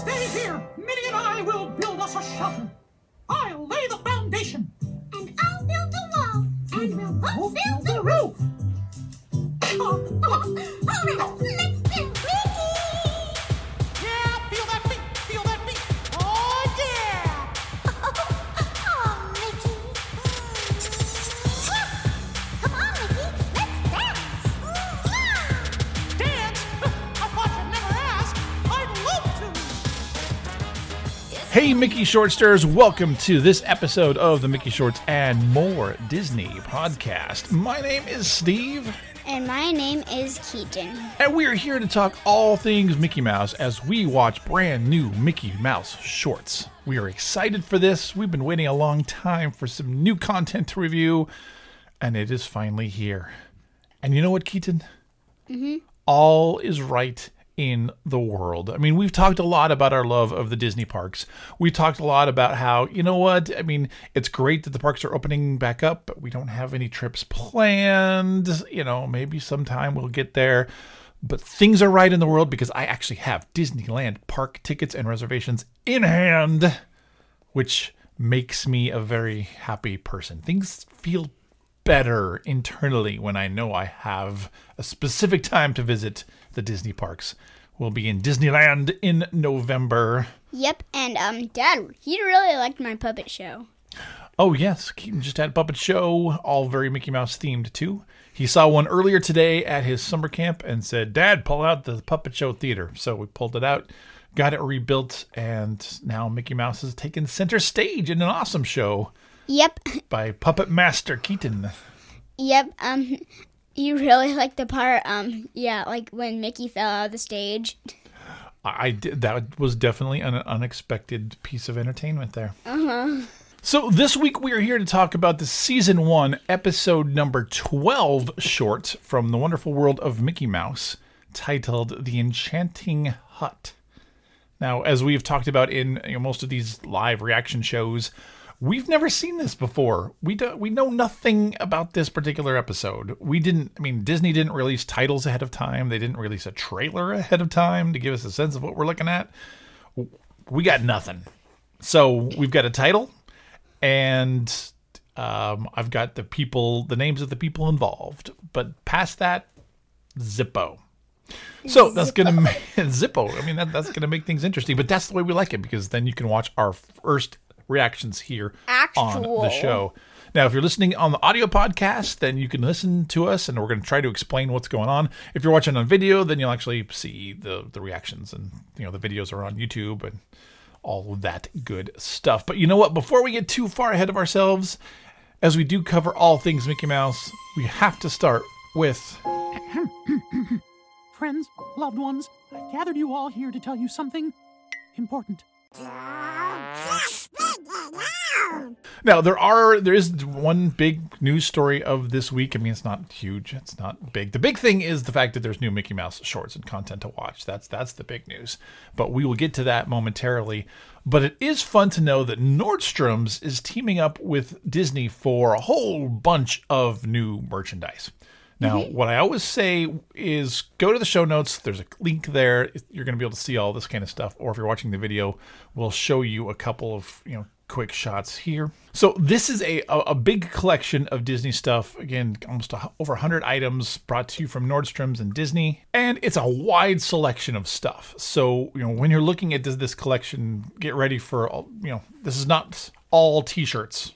Stay here. Minnie and I will build us a shelter. I'll lay the foundation. And I'll build the wall. And we'll build the roof. All right, let's do Mickey. Yeah, feel that beat, feel that beat. Oh, yeah. Oh, Mickey. Come on, Mickey, let's dance. Yeah. Dance? I thought you'd never ask. I'd love to. Hey, Mickey Shortsters, welcome to this episode of the Mickey Shorts and More Disney podcast. My name is Steve. And my name is Keaton. And we are here to talk all things Mickey Mouse as we watch brand new Mickey Mouse shorts. We are excited for this. We've been waiting a long time for some new content to review, and it is finally here. And you know what, Keaton? Mm-hmm. All is right in the world. I mean, we've talked a lot about our love of the Disney parks. We talked a lot about how, you know what? I mean, it's great that the parks are opening back up, but we don't have any trips planned. You know, maybe sometime we'll get there. But things are right in the world because I actually have Disneyland park tickets and reservations in hand, which makes me a very happy person. Things feel better internally when I know I have a specific time to visit the Disney parks. We'll be in Disneyland in November. Yep, and Dad, he really liked my puppet show. Oh, yes. Keaton just had a puppet show, all very Mickey Mouse themed, too. He saw one earlier today at his summer camp and said, Dad, pull out the puppet show theater. So we pulled it out, got it rebuilt, and now Mickey Mouse has taken center stage in an awesome show. Yep. By Puppet Master Keaton. Yep. You really liked the part, like when Mickey fell out of the stage. I did. That was definitely an unexpected piece of entertainment there. Uh-huh. So this week we are here to talk about the Season 1, Episode number 12 short from The Wonderful World of Mickey Mouse, titled The Enchanting Hut. Now, as we've talked about in most of these live reaction shows, we've never seen this before. We know nothing about this particular episode. Disney didn't release titles ahead of time. They didn't release a trailer ahead of time to give us a sense of what we're looking at. We got nothing. So we've got a title, and I've got the names of the people involved. But past that, Zippo. So that's going to make Zippo. I mean, that's going to make things interesting. But that's the way we like it, because then you can watch our first reactions here on the show. Now, if you're listening on the audio podcast, then you can listen to us, and we're going to try to explain what's going on. If you're watching on video, then you'll actually see the reactions, and the videos are on YouTube and all of that good stuff. But you know what? Before we get too far ahead of ourselves, as we do cover all things Mickey Mouse, we have to start with... Friends, loved ones, I've gathered you all here to tell you something important. Now, there is one big news story of this week. I mean, it's not huge. It's not big. The big thing is the fact that there's new Mickey Mouse shorts and content to watch. That's the big news. But we will get to that momentarily. But it is fun to know that Nordstrom's is teaming up with Disney for a whole bunch of new merchandise. Now, What I always say is go to the show notes. There's a link there. You're going to be able to see all this kind of stuff. Or if you're watching the video, we'll show you a couple of quick shots here. So this is a big collection of Disney stuff. Again, almost over 100 items brought to you from Nordstrom's and Disney. And it's a wide selection of stuff. So when you're looking at this collection, get ready for, this is not all T-shirts.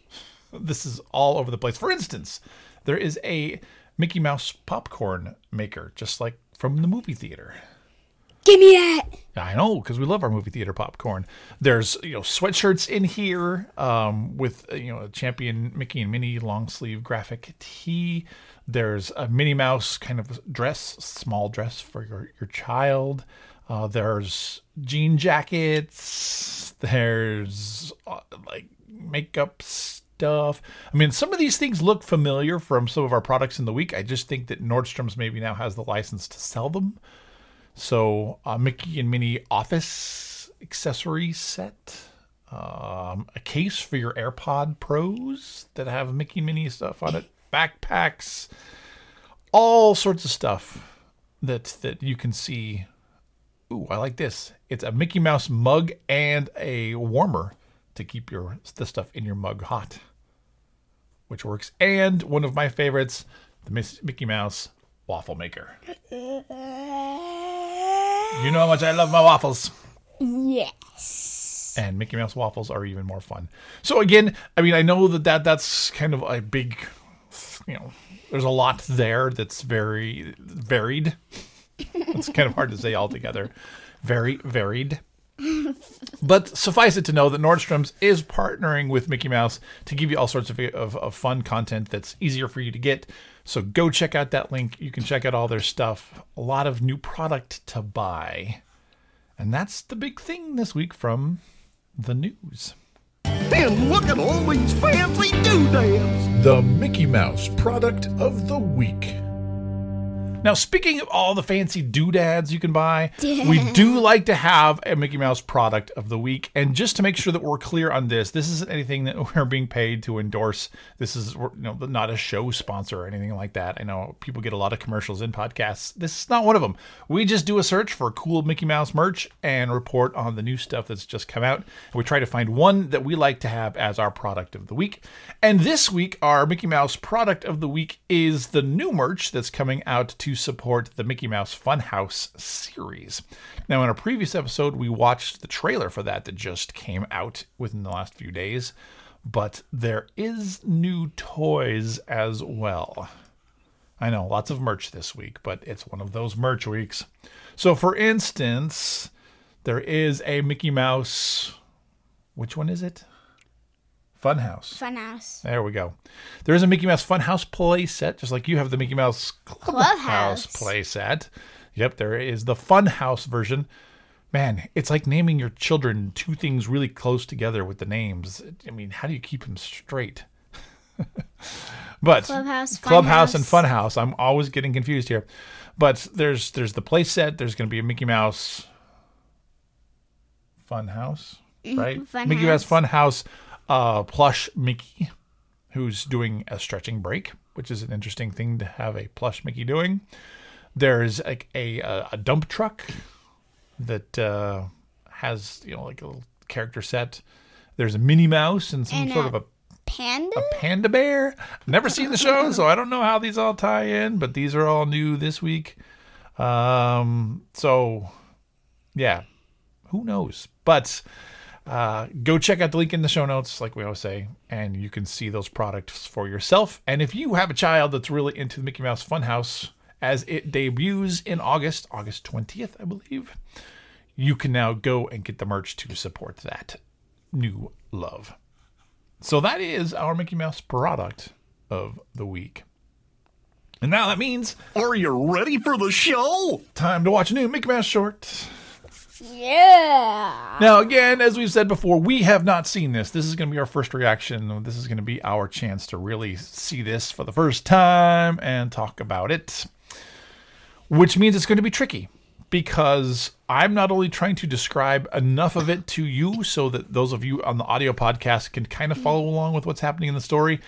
This is all over the place. For instance, there is a Mickey Mouse popcorn maker, just like from the movie theater. Give me that! I know, because we love our movie theater popcorn. There's sweatshirts in here with a Champion Mickey and Minnie long sleeve graphic tee. There's a Minnie Mouse kind of dress, small dress for your child. There's jean jackets. There's makeup stuff. I mean, some of these things look familiar from some of our products in the week. I just think that Nordstrom's maybe now has the license to sell them. So Mickey and Minnie office accessory set, a case for your AirPod Pros that have Mickey and Minnie stuff on it, backpacks, all sorts of stuff that you can see ooh, I like this. It's a Mickey Mouse mug and a warmer to keep the stuff in your mug hot, which works. And one of my favorites, the Mickey Mouse waffle maker. You know how much I love my waffles. Yes. And Mickey Mouse waffles are even more fun. So again, I mean, I know that's kind of a big, you know, there's a lot there that's very varied. It's kind of hard to say all together. Very varied. But suffice it to know that Nordstrom's is partnering with Mickey Mouse to give you all sorts of fun content that's easier for you to get. So go check out that link. You can check out all their stuff. A lot of new product to buy. And that's the big thing this week from the news. And look at all these fancy doodads. The Mickey Mouse product of the week. Now, speaking of all the fancy doodads you can buy, we do like to have a Mickey Mouse product of the week. And just to make sure that we're clear on this isn't anything that we're being paid to endorse. This is not a show sponsor or anything like that. I know people get a lot of commercials in podcasts. This is not one of them. We just do a search for cool Mickey Mouse merch and report on the new stuff that's just come out. We try to find one that we like to have as our product of the week. And this week, our Mickey Mouse product of the week is the new merch that's coming out to support the Mickey Mouse Funhouse series. Now, in a previous episode, we watched the trailer for that just came out within the last few days, but there is new toys as well. I know, lots of merch this week, but it's one of those merch weeks. So, for instance, there is a Mickey Mouse... which one is it? Funhouse. There we go. There is a Mickey Mouse Funhouse play set, just like you have the Mickey Mouse Clubhouse play set. Yep, there is the Funhouse version. Man, it's like naming your children two things really close together with the names. I mean, how do you keep them straight? But Clubhouse and Funhouse. I'm always getting confused here. But there's the play set. There's going to be a Mickey Mouse Funhouse, right? Funhouse. Mickey Mouse Funhouse. Plush Mickey, who's doing a stretching break, which is an interesting thing to have a plush Mickey doing. There's like a dump truck that has like a little character set. There's a Minnie Mouse and sort of a panda. A panda bear. Never seen the show, so I don't know how these all tie in, but these are all new this week. So yeah, who knows? But. Go check out the link in the show notes, like we always say, and you can see those products for yourself. And if you have a child that's really into the Mickey Mouse Funhouse, as it debuts in August 20th, I believe, you can now go and get the merch to support that new love. So that is our Mickey Mouse product of the week. And now that means... Are you ready for the show? Time to watch a new Mickey Mouse short. Yeah. Now, again, as we've said before, we have not seen this. This is going to be our first reaction. This is going to be our chance to really see this for the first time and talk about it, which means it's going to be tricky because I'm not only trying to describe enough of it to you so that those of you on the audio podcast can kind of follow along with what's happening in the story,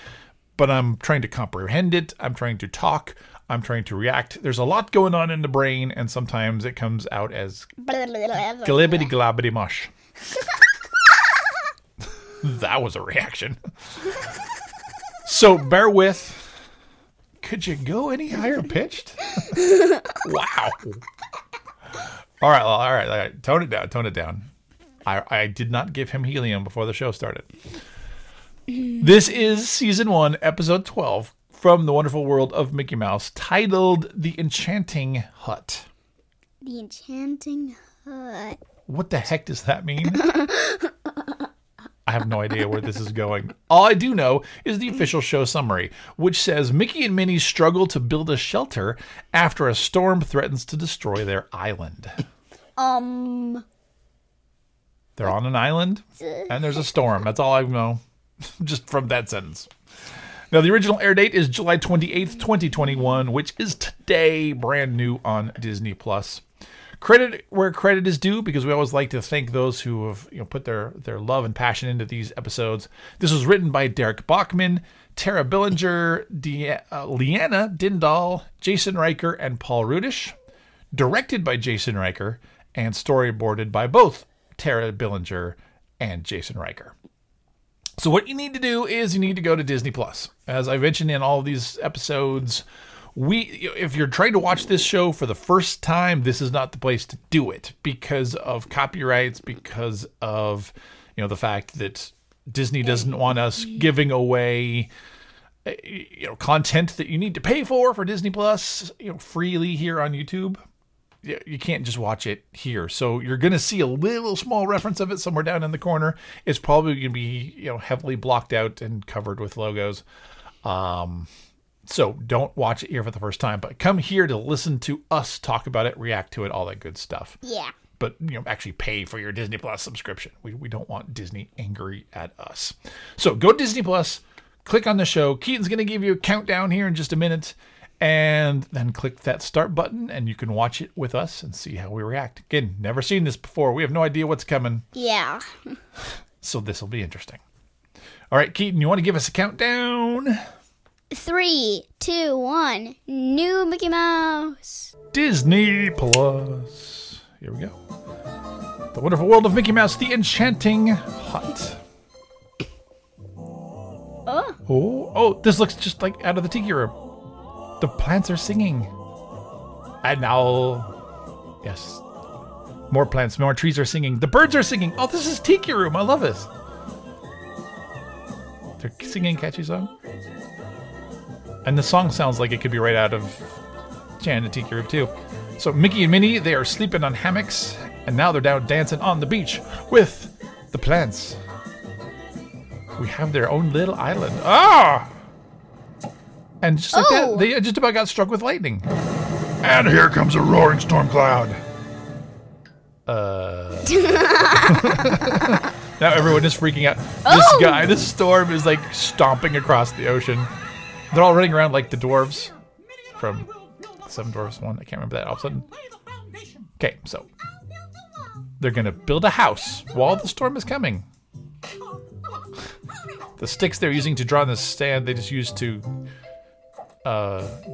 but I'm trying to comprehend it. I'm trying to talk. I'm trying to react. There's a lot going on in the brain, and sometimes it comes out as glibbity globbity mush. That was a reaction. So bear with. Could you go any higher pitched? Wow. All right. Tone it down. I did not give him helium before the show started. This is Season 1, Episode 12. From The Wonderful World of Mickey Mouse, titled The Enchanting Hut. The Enchanting Hut. What the heck does that mean? I have no idea where this is going. All I do know is the official show summary, which says Mickey and Minnie struggle to build a shelter after a storm threatens to destroy their island. They're on an island, and there's a storm. That's all I know, just from that sentence. Now, the original air date is July 28th, 2021, which is today, brand new on Disney+. Credit where credit is due, because we always like to thank those who have put their love and passion into these episodes. This was written by Derek Bachman, Tara Billinger, Liana Dindal, Jason Riker, and Paul Rudish. Directed by Jason Riker, and storyboarded by both Tara Billinger and Jason Riker. So what you need to do is you need to go to Disney Plus. As I mentioned in all of these episodes, if you're trying to watch this show for the first time, this is not the place to do it because of copyrights, because of, you know, the fact that Disney doesn't want us giving away, you know, content that you need to pay for Disney Plus, you know, freely here on YouTube. You can't just watch it here. So you're going to see a little small reference of it somewhere down in the corner. It's probably going to be, you know, heavily blocked out and covered with logos. So don't watch it here for the first time, but come here to listen to us talk about it, react to it, all that good stuff. Yeah. But, you know, actually pay for your Disney Plus subscription. We don't want Disney angry at us. So go to Disney Plus, click on the show. Keaton's going to give you a countdown here in just a minute. And then click that start button and you can watch it with us and see how we react. Again, never seen this before. We have no idea what's coming. Yeah. So this will be interesting. All right, Keaton, you want to give us a countdown? 3, 2, 1, new Mickey Mouse. Disney Plus. Here we go. The Wonderful World of Mickey Mouse, The Enchanting Hut. Oh. Oh, this looks just like out of the Tiki Room. The plants are singing. And now, yes, more plants, more trees are singing. The birds are singing. Oh, this is Tiki Room. I love this. They're singing a catchy song. And the song sounds like it could be right out of Chan and Tiki Room, too. So Mickey and Minnie, they are sleeping on hammocks. And now they're down dancing on the beach with the plants. We have their own little island. Ah! And just like that, they just about got struck with lightning. And here comes a roaring storm cloud. Now everyone is freaking out. This guy, this storm is like stomping across the ocean. They're all running around like the dwarves from Seven Dwarfs One. I can't remember that all of a sudden. Okay, so they're going to build a house while the storm is coming. The sticks they're using to draw on the sand, they just used to...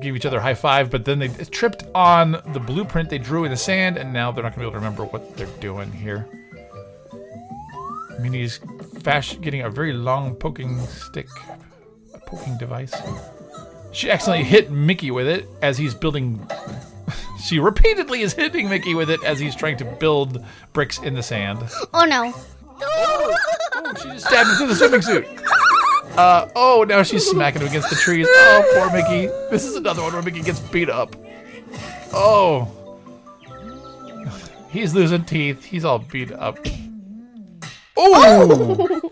give each other a high five, but then they tripped on the blueprint they drew in the sand, and now they're not going to be able to remember what they're doing here. Minnie's fast getting a very long poking stick, a poking device. She accidentally hit Mickey with it as he's building... She repeatedly is hitting Mickey with it as he's trying to build bricks in the sand. Oh, no. Oh, she just stabbed him through the swimming suit. Now she's smacking him against the trees. Oh, poor Mickey. This is another one where Mickey gets beat up. Oh. He's losing teeth. He's all beat up. Oh!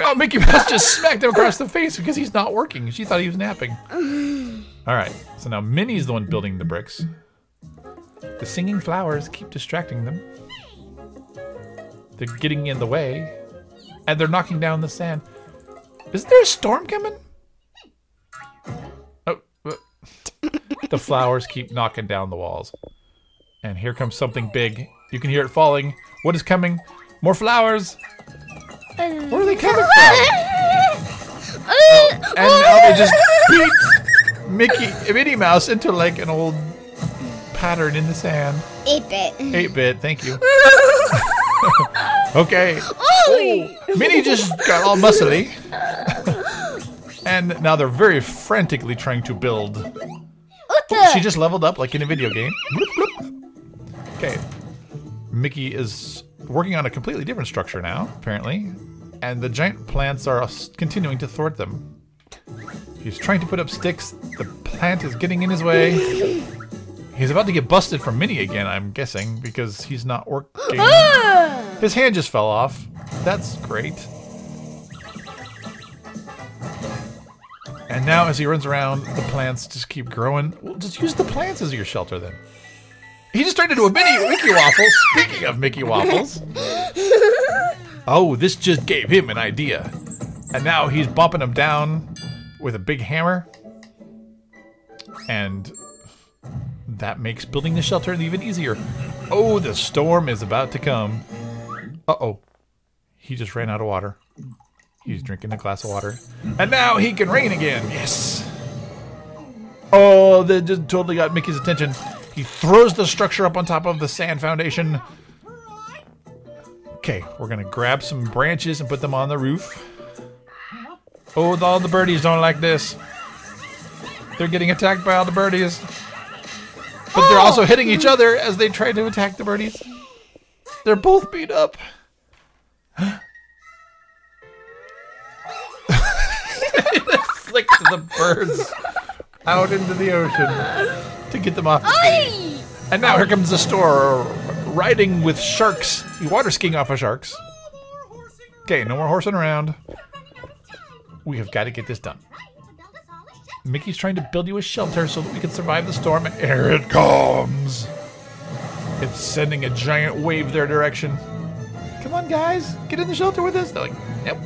Oh, Mickey Mouse just smacked him across the face because he's not working. She thought he was napping. All right. So now Minnie's the one building the bricks. The singing flowers keep distracting them. They're getting in the way. And they're knocking down the sand. Is there a storm coming? Oh, the flowers keep knocking down the walls. And here comes something big. You can hear it falling. What is coming? More flowers. Where are they coming from? And now they just beat Minnie Mouse into like an old pattern in the sand. 8-bit. 8-bit, thank you. Okay. Oh, Minnie just got all muscly. And now they're very frantically trying to build. Oh, she just leveled up like in a video game. Okay. Mickey is working on a completely different structure now, apparently. And the giant plants are continuing to thwart them. He's trying to put up sticks. The plant is getting in his way. He's about to get busted from Minnie again, I'm guessing, because he's not working. His hand just fell off. That's great. And now as he runs around, the plants just keep growing. Well, just use the plants as your shelter then. He just turned into a Mickey Waffle. Speaking of Mickey Waffles. Oh, this just gave him an idea. And now he's bumping them down with a big hammer. And... that makes building the shelter even easier. Oh, the storm is about to come. Uh-oh. He just ran out of water. He's drinking a glass of water. And now he can rain again. Yes. Oh, that just totally got Mickey's attention. He throws the structure up on top of the sand foundation. Okay, we're going to grab some branches and put them on the roof. Oh, all the birdies don't like this. They're getting attacked by all the birdies. But they're also hitting each other as they try to attack the birdies. They're both beat up. Flicked the birds out into the ocean to get them off the ski. And now here comes the store riding with sharks. You water skiing off of sharks. Okay, no more horsing around. We have got to get this done. Mickey's trying to build you a shelter so that we can survive the storm. And here it comes. It's sending a giant wave their direction. Come on, guys. Get in the shelter with us. They're like, nope.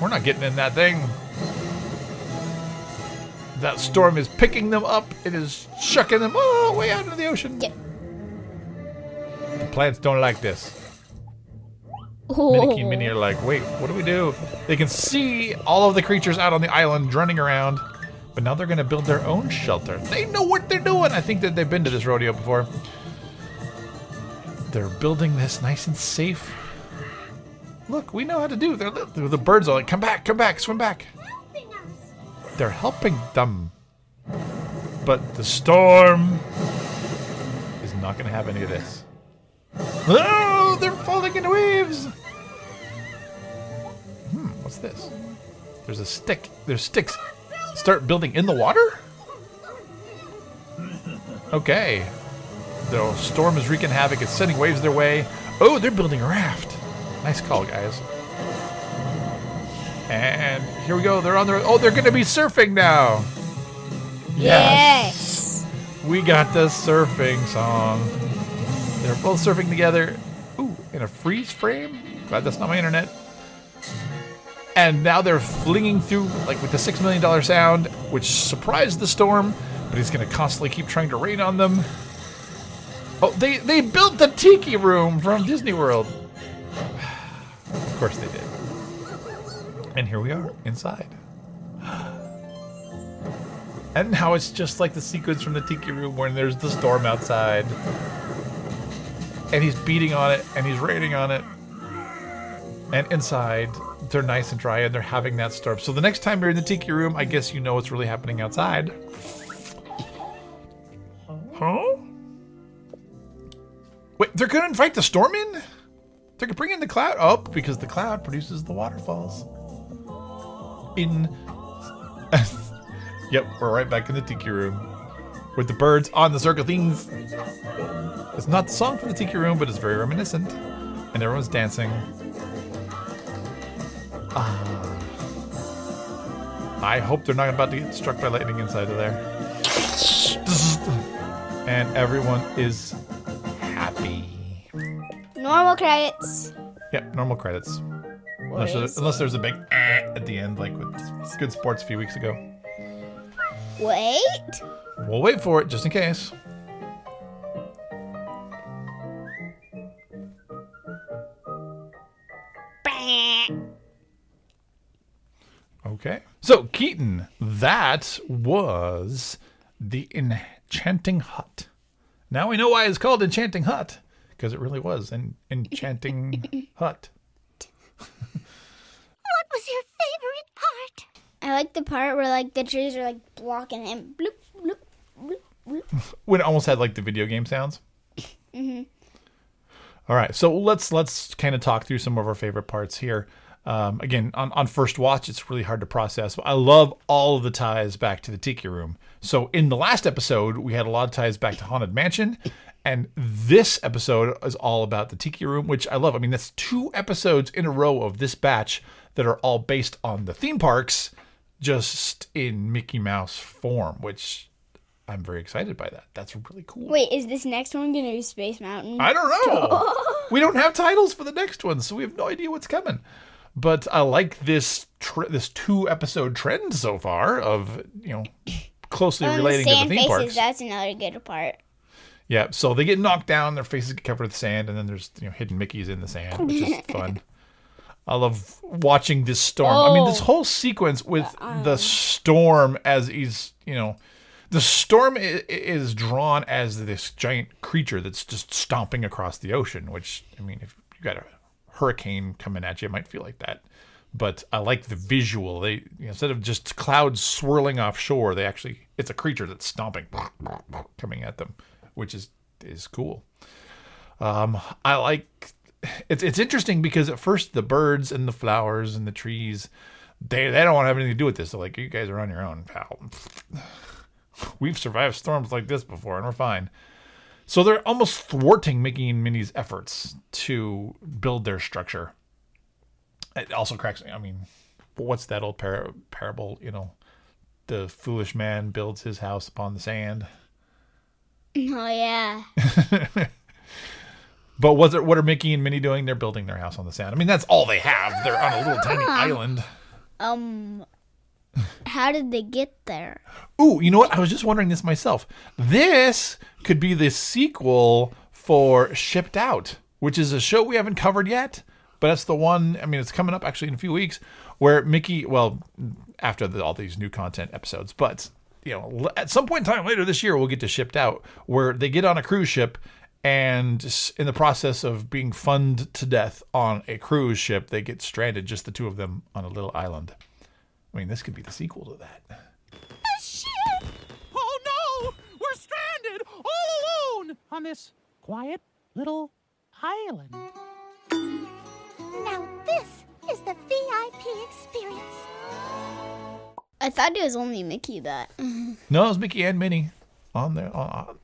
We're not getting in that thing. That storm is picking them up. It is chucking them all the way out into the ocean. Yeah. The plants don't like this. Oh. Mickey and Minnie are like, wait, what do we do? They can see all of the creatures out on the island running around, but now they're going to build their own shelter. They know what they're doing. I think that they've been to this rodeo before. They're building this nice and safe. Look, we know how to do it. The birds are like, come back, swim back. They're helping them. But the storm is not going to have any of this. Oh, they're falling into waves. What's this? There's a stick. There's sticks. Start building in the water? Okay. The storm is wreaking havoc. It's sending waves their way. Oh, they're building a raft. Nice call, guys. And here we go. They're on their... Oh, they're going to be surfing now. Yes. We got the surfing song. They're both surfing together. Ooh, in a freeze frame? Glad that's not my internet. And now they're flinging through, like, with the $6 million sound, which surprised the storm, but he's going to constantly keep trying to rain on them. Oh, they built the tiki room from Disney World. Of course they did. And here we are, inside. And now it's just like the sequence from the Tiki Room when there's the storm outside. And he's beating on it, and he's raining on it. And inside, they're nice and dry, and they're having that storm. So the next time you're in the Tiki Room, I guess you know what's really happening outside. Huh? Wait, they're going to invite the storm in? They're bringing in the cloud up because the cloud produces the waterfalls. Yep, we're right back in the Tiki Room with the birds on the circle things. It's not the song from the Tiki Room, but it's very reminiscent, and everyone's dancing. I hope they're not about to get struck by lightning inside of there. And everyone is happy. Normal credits. Yep, normal credits. Unless there's a big at the end, like with Good Sports a few weeks ago. Wait. We'll wait for it, just in case. Okay. So, Keaton, that was The Enchanting Hut. Now we know why it's called Enchanting Hut. Because it really was an enchanting hut. What was your favorite part? I like the part where, like, the trees are, like, blocking him. Bloop, bloop, bloop, bloop. When it almost had, like, the video game sounds. Mm-hmm. All right. So let's kind of talk through some of our favorite parts here. Again, on first watch, it's really hard to process. I love all of the ties back to the Tiki Room. So in the last episode, we had a lot of ties back to Haunted Mansion. And this episode is all about the Tiki Room, which I love. I mean, that's 2 episodes in a row of this batch that are all based on the theme parks, just in Mickey Mouse form, which I'm very excited by that. That's really cool. Wait, is this next one going to be Space Mountain? I don't know. We don't have titles for the next one, so we have no idea what's coming. But I like this this 2-episode trend so far of, you know, closely relating to the theme faces, parks. That's another good part. Yeah, so they get knocked down, their faces get covered with sand, and then there's, you know, hidden Mickeys in the sand, which is fun. I love watching this storm. Oh, I mean, this whole sequence with the storm as he's, you know, The storm is drawn as this giant creature that's just stomping across the ocean, which, I mean, if you got a hurricane coming at you, it might feel like that. But I like the visual. They, instead of just clouds swirling offshore, they actually, it's a creature that's stomping, coming at them, which is cool. I like, it's interesting because at first the birds and the flowers and the trees, they don't want to have anything to do with this. They're like, you guys are on your own, pal. We've survived storms like this before, and we're fine. So they're almost thwarting Mickey and Minnie's efforts to build their structure. It also cracks me. I mean, what's that old parable? You know, the foolish man builds his house upon the sand. Oh, yeah. But what are Mickey and Minnie doing? They're building their house on the sand. I mean, that's all they have. They're on a little tiny island. How did they get there? Ooh, you know what? I was just wondering this myself. This could be the sequel for Shipped Out, which is a show we haven't covered yet. But that's the one, I mean, it's coming up actually in a few weeks, where Mickey, well, after all these new content episodes, but, you know, at some point in time later this year, we'll get to Shipped Out, where they get on a cruise ship, and in the process of being funned to death on a cruise ship, they get stranded, just the two of them, on a little island. I mean, this could be the sequel to that. The ship! Oh, no! We're stranded all alone on this quiet little island. Now this is the VIP experience. I thought it was only Mickey that. No, it was Mickey and Minnie on the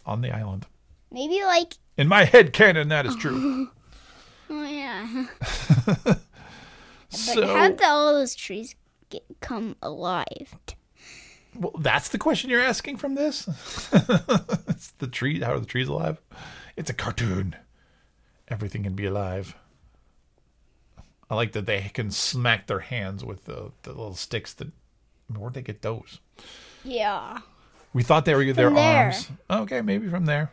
island. Maybe like... In my head canon, that is true. Oh, yeah. But how did all those trees come alive? Well, that's the question you're asking from this? It's the tree. How are the trees alive? It's a cartoon. Everything can be alive. I like that they can smack their hands with the little sticks. Where'd they get those? Yeah. We thought they were from their arms. Okay, maybe from there.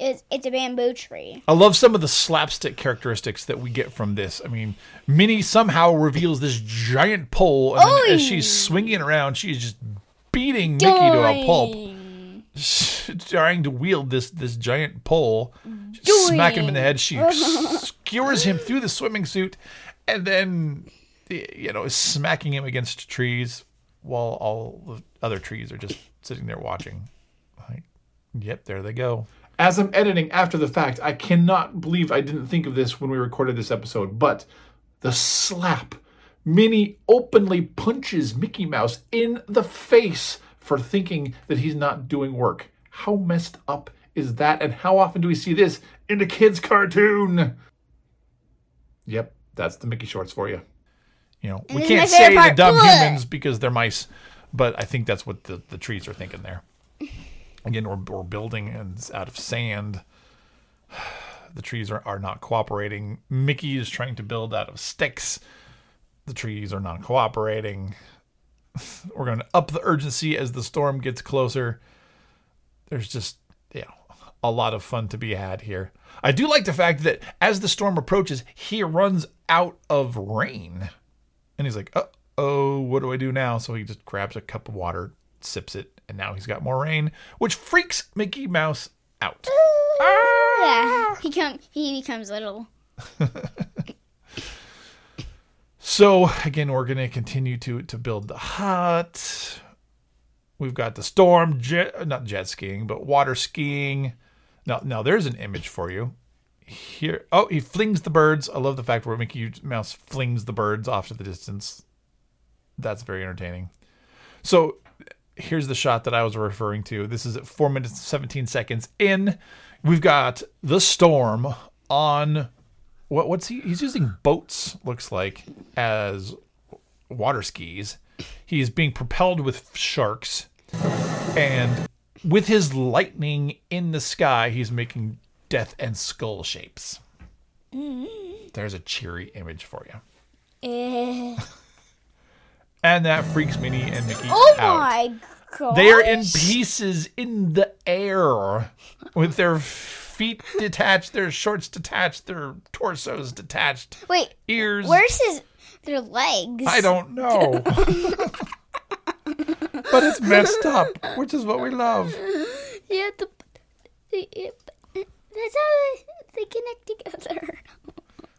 It's a bamboo tree. I love some of the slapstick characteristics that we get from this. I mean, Minnie somehow reveals this giant pole. And then as she's swinging around, she's just beating Mickey to a pulp. Trying to wield this giant pole. Smack him in the head. She skewers him through the swimming suit. And then, you know, smacking him against trees while all the other trees are just sitting there watching. Like, yep, there they go. As I'm editing after the fact, I cannot believe I didn't think of this when we recorded this episode, but the slap. Minnie openly punches Mickey Mouse in the face for thinking that he's not doing work. How messed up is that? And how often do we see this in a kid's cartoon? Yep, that's the Mickey shorts for you. You know, we can't say the dumb humans because they're mice, but I think that's what the trees are thinking there. Again, we're building and out of sand. The trees are not cooperating. Mickey is trying to build out of sticks. The trees are not cooperating. We're going to up the urgency as the storm gets closer. There's just, you know, a lot of fun to be had here. I do like the fact that as the storm approaches, he runs out of rain. And he's like, uh-oh, what do I do now? So he just grabs a cup of water, sips it. And now he's got more rain, which freaks Mickey Mouse out. Yeah, he becomes little. So, again, we're going to continue to build the hut. We've got the storm, not jet skiing, but water skiing. Now, there's an image for you. Here. Oh, he flings the birds. I love the fact where Mickey Mouse flings the birds off to the distance. That's very entertaining. So... Here's the shot that I was referring to. This is at 4 minutes and 17 seconds in. We've got the storm on... What's he... He's using boats, looks like, as water skis. He's being propelled with sharks. And with his lightning in the sky, he's making death and skull shapes. There's a cheery image for you. And that freaks Minnie and Mickey out. Oh my god! They are in pieces in the air with their feet detached, their shorts detached, their torsos detached. Wait, ears. Where's their legs? I don't know. But it's messed up, which is what we love. Yeah, that's how they connect together.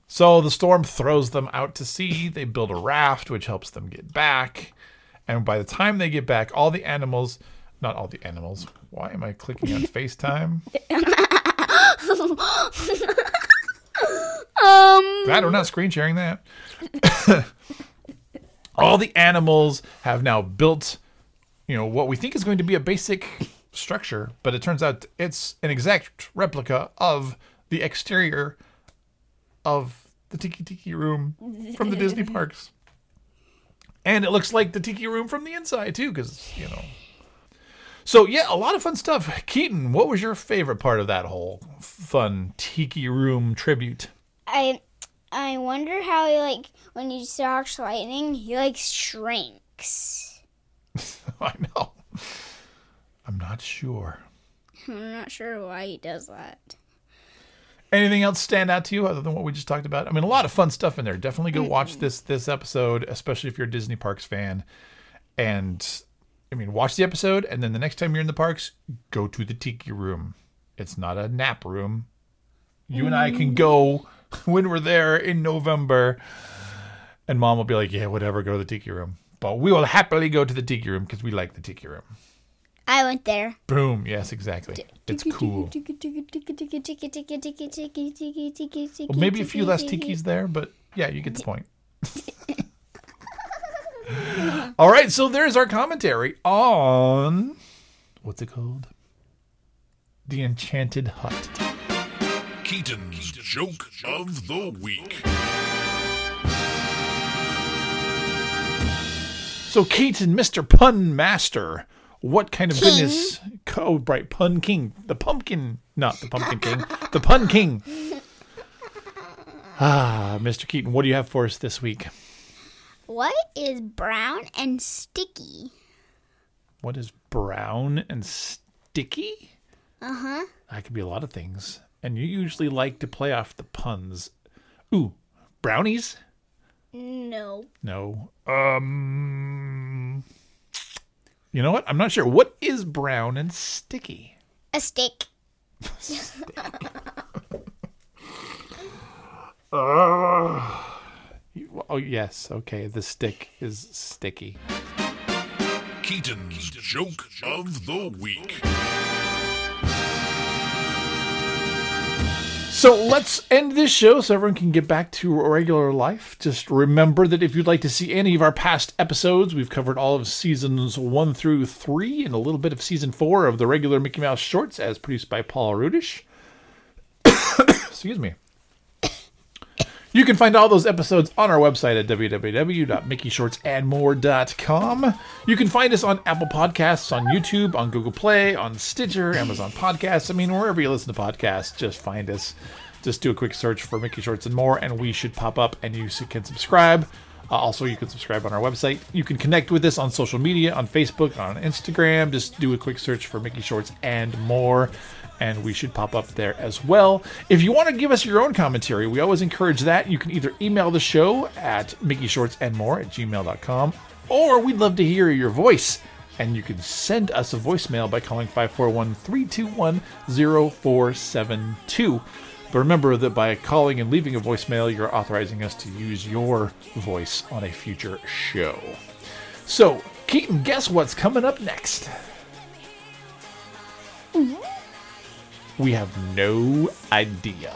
So the storm throws them out to sea. They build a raft, which helps them get back. And by the time they get back, all the animals... Not all the animals. Why am I clicking on FaceTime? Glad we're not screen sharing that. All the animals have now built, you know, what we think is going to be a basic structure. But it turns out it's an exact replica of the exterior of the Tiki Tiki Room from the Disney parks. And it looks like the Tiki Room from the inside, too, because, you know. So, yeah, a lot of fun stuff. Keaton, what was your favorite part of that whole fun Tiki Room tribute? I wonder how he, like, when he starts lightning, he, like, shrinks. I know. I'm not sure. I'm not sure why he does that. Anything else stand out to you other than what we just talked about? I mean, a lot of fun stuff in there. Definitely go watch this episode, especially if you're a Disney Parks fan. And, I mean, watch the episode, and then the next time you're in the parks, go to the Tiki Room. It's not a nap room. You and I can go when we're there in November. And Mom will be like, yeah, whatever, go to the Tiki Room. But we will happily go to the Tiki Room because we like the Tiki Room. I went there. Boom. Yes, exactly. It's cool. Well, maybe a few less tikis there, but yeah, you get the point. All right, so there's our commentary on, what's it called? The Enchanted Hut. Keaton's Joke of the Week. So Keaton, Mr. Pun Master... What kind of goodness? Oh, right. Pun King. The pumpkin. Not the pumpkin king. The Pun King. Ah, Mr. Keaton, what do you have for us this week? What is brown and sticky? What is brown and sticky? Uh-huh. That could be a lot of things. And you usually like to play off the puns. Ooh, brownies? No. No. You know what? I'm not sure. What is brown and sticky? A stick. Oh, yes. Okay. The stick is sticky. Keaton's Joke of the Week. So let's end this show so everyone can get back to regular life. Just remember that if you'd like to see any of our past episodes, we've covered all of seasons 1 through 3 and a little bit of season 4 of the regular Mickey Mouse shorts as produced by Paul Rudish. Excuse me. You can find all those episodes on our website at www.mickeyshortsandmore.com. You can find us on Apple Podcasts, on YouTube, on Google Play, on Stitcher, Amazon Podcasts. I mean, wherever you listen to podcasts, just find us. Just do a quick search for Mickey Shorts and More, and we should pop up, and you can subscribe. Also, you can subscribe on our website. You can connect with us on social media, on Facebook, on Instagram. Just do a quick search for Mickey Shorts and More, and we should pop up there as well. If you want to give us your own commentary, we always encourage that. You can either email the show at mickeyshortsandmore@gmail.com, or we'd love to hear your voice. And you can send us a voicemail by calling 541-321-0472. But remember that by calling and leaving a voicemail, you're authorizing us to use your voice on a future show. So, Keaton, guess what's coming up next? We have no idea.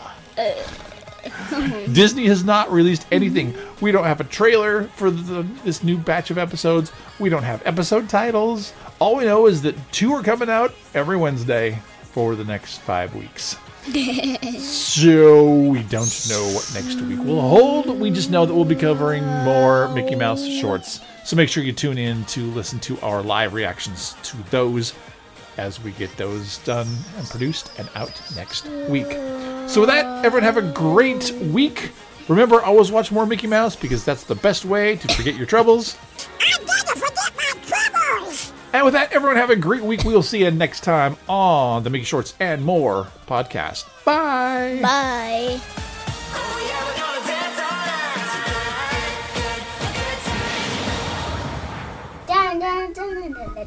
Disney has not released anything. We don't have a trailer for this new batch of episodes. We don't have episode titles. All we know is that 2 are coming out every Wednesday for the next 5 weeks. So we don't know what next week will hold. We just know that we'll be covering more Mickey Mouse shorts. So make sure you tune in to listen to our live reactions to those as we get those done and produced and out next week. So with that, everyone have a great week. Remember, always watch more Mickey Mouse because that's the best way to forget your troubles. I gotta forget my troubles! And with that, everyone have a great week. We'll see you next time on the Mickey Shorts and More podcast. Bye! Bye! Dun, dun, dun, dun, dun, dun.